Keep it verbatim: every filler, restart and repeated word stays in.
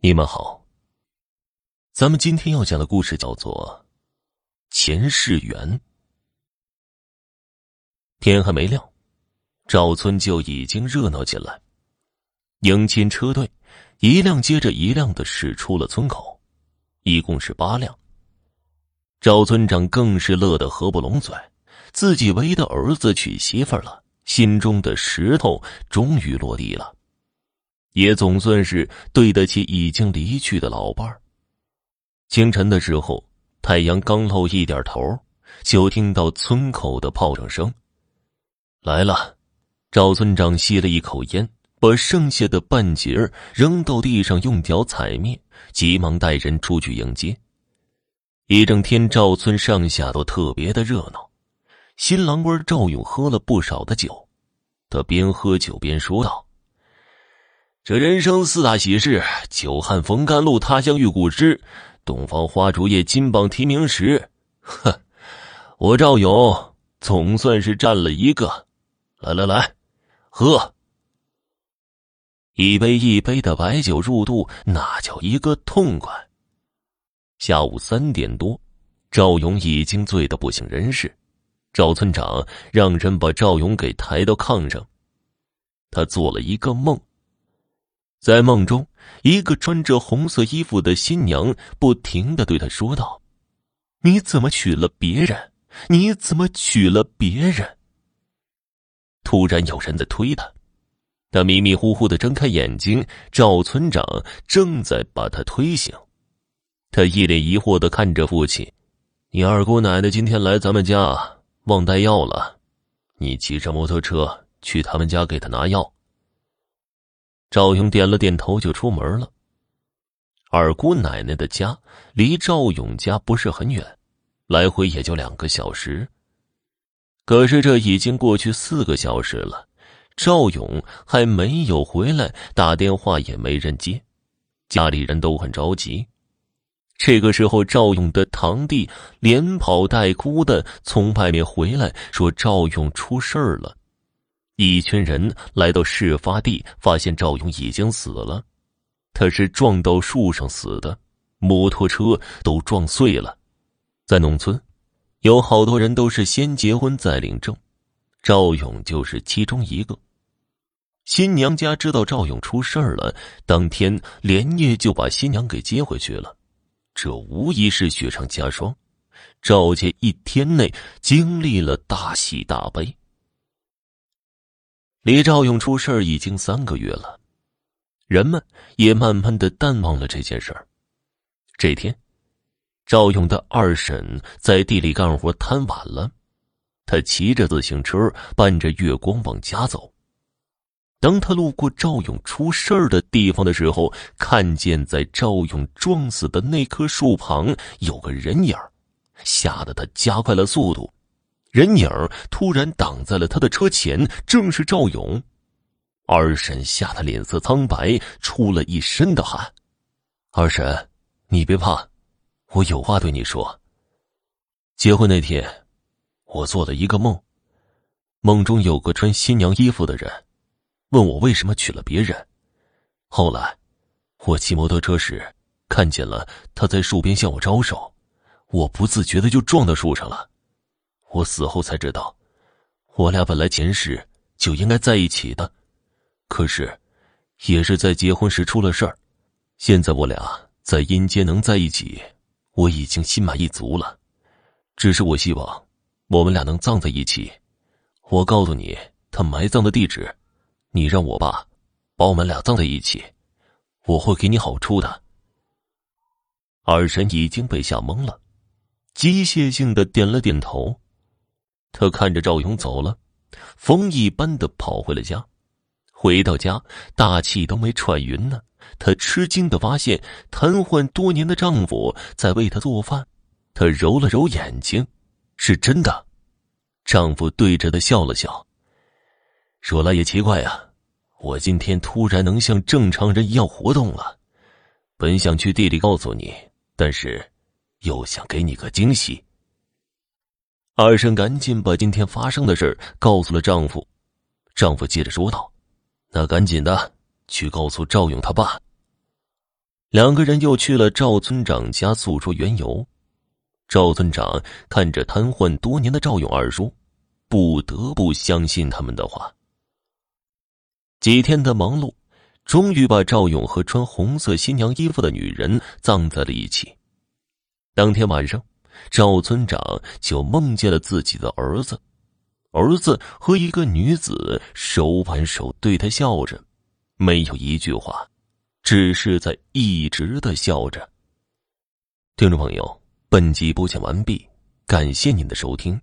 你们好，咱们今天要讲的故事叫做前世缘。天还没亮，赵村就已经热闹起来，迎亲车队一辆接着一辆的驶出了村口，一共是八辆。赵村长更是乐得合不拢嘴，自己唯一的儿子娶媳妇了，心中的石头终于落地了，也总算是对得起已经离去的老伴儿。清晨的时候，太阳刚露一点头，就听到村口的炮仗声。来了，赵村长吸了一口烟，把剩下的半截儿扔到地上，用脚踩灭，急忙带人出去迎接。一整天，赵村上下都特别的热闹。新郎官赵勇喝了不少的酒，他边喝酒边说道，这人生四大喜事，久旱逢甘露，他乡遇故知，洞房花烛夜，金榜题名时。哼，我赵勇总算是占了一个。来来来，喝！一杯一杯的白酒入肚，那叫一个痛快。下午三点多，赵勇已经醉得不省人事，赵村长让人把赵勇给抬到炕上。他做了一个梦，在梦中，一个穿着红色衣服的新娘不停地对他说道，你怎么娶了别人？你怎么娶了别人？突然有人在推他，他迷迷糊糊地睁开眼睛，赵村长正在把他推醒。他一脸疑惑地看着父亲，你二姑奶奶今天来咱们家忘带药了，你骑着摩托车去他们家给她拿药。赵勇点了点头就出门了。二姑奶奶的家离赵勇家不是很远，来回也就两个小时。可是这已经过去四个小时了，赵勇还没有回来，打电话也没人接，家里人都很着急。这个时候，赵勇的堂弟连跑带哭的从外面回来，说赵勇出事儿了。一群人来到事发地，发现赵勇已经死了，他是撞到树上死的，摩托车都撞碎了。在农村，有好多人都是先结婚再领证，赵勇就是其中一个。新娘家知道赵勇出事儿了，当天连夜就把新娘给接回去了，这无疑是雪上加霜。赵家一天内经历了大喜大悲。离赵勇出事已经三个月了，人们也慢慢的淡忘了这件事儿。这天，赵勇的二婶在地里干活贪晚了，她骑着自行车伴着月光往家走。当她路过赵勇出事儿的地方的时候，看见在赵勇撞死的那棵树旁有个人影，吓得她加快了速度。人影突然挡在了他的车前，正是赵勇。二婶吓得脸色苍白，出了一身的汗。二婶，你别怕，我有话对你说。结婚那天，我做了一个梦，梦中有个穿新娘衣服的人，问我为什么娶了别人。后来，我骑摩托车时，看见了他在树边向我招手，我不自觉的就撞到树上了。我死后才知道，我俩本来前世就应该在一起的，可是也是在结婚时出了事儿。现在我俩在阴间能在一起，我已经心满意足了，只是我希望我们俩能葬在一起。我告诉你他埋葬的地址，你让我爸把我们俩葬在一起，我会给你好处的。二神已经被吓懵了，机械性的点了点头。他看着赵勇走了，风一般的跑回了家。回到家，大气都没喘匀呢，他吃惊的发现瘫痪多年的丈夫在为他做饭。他揉了揉眼睛，是真的。丈夫对着他笑了笑，说来也奇怪啊，我今天突然能像正常人一样活动了，本想去地里告诉你，但是又想给你个惊喜。二婶赶紧把今天发生的事告诉了丈夫。丈夫接着说道，那赶紧的去告诉赵勇他爸。两个人又去了赵村长家诉说缘由。赵村长看着瘫痪多年的赵永二叔，不得不相信他们的话。几天的忙碌，终于把赵勇和穿红色新娘衣服的女人葬在了一起。当天晚上，赵村长就梦见了自己的儿子，儿子和一个女子手挽手对他笑着，没有一句话，只是在一直的笑着。听众朋友，本集播讲完毕，感谢您的收听。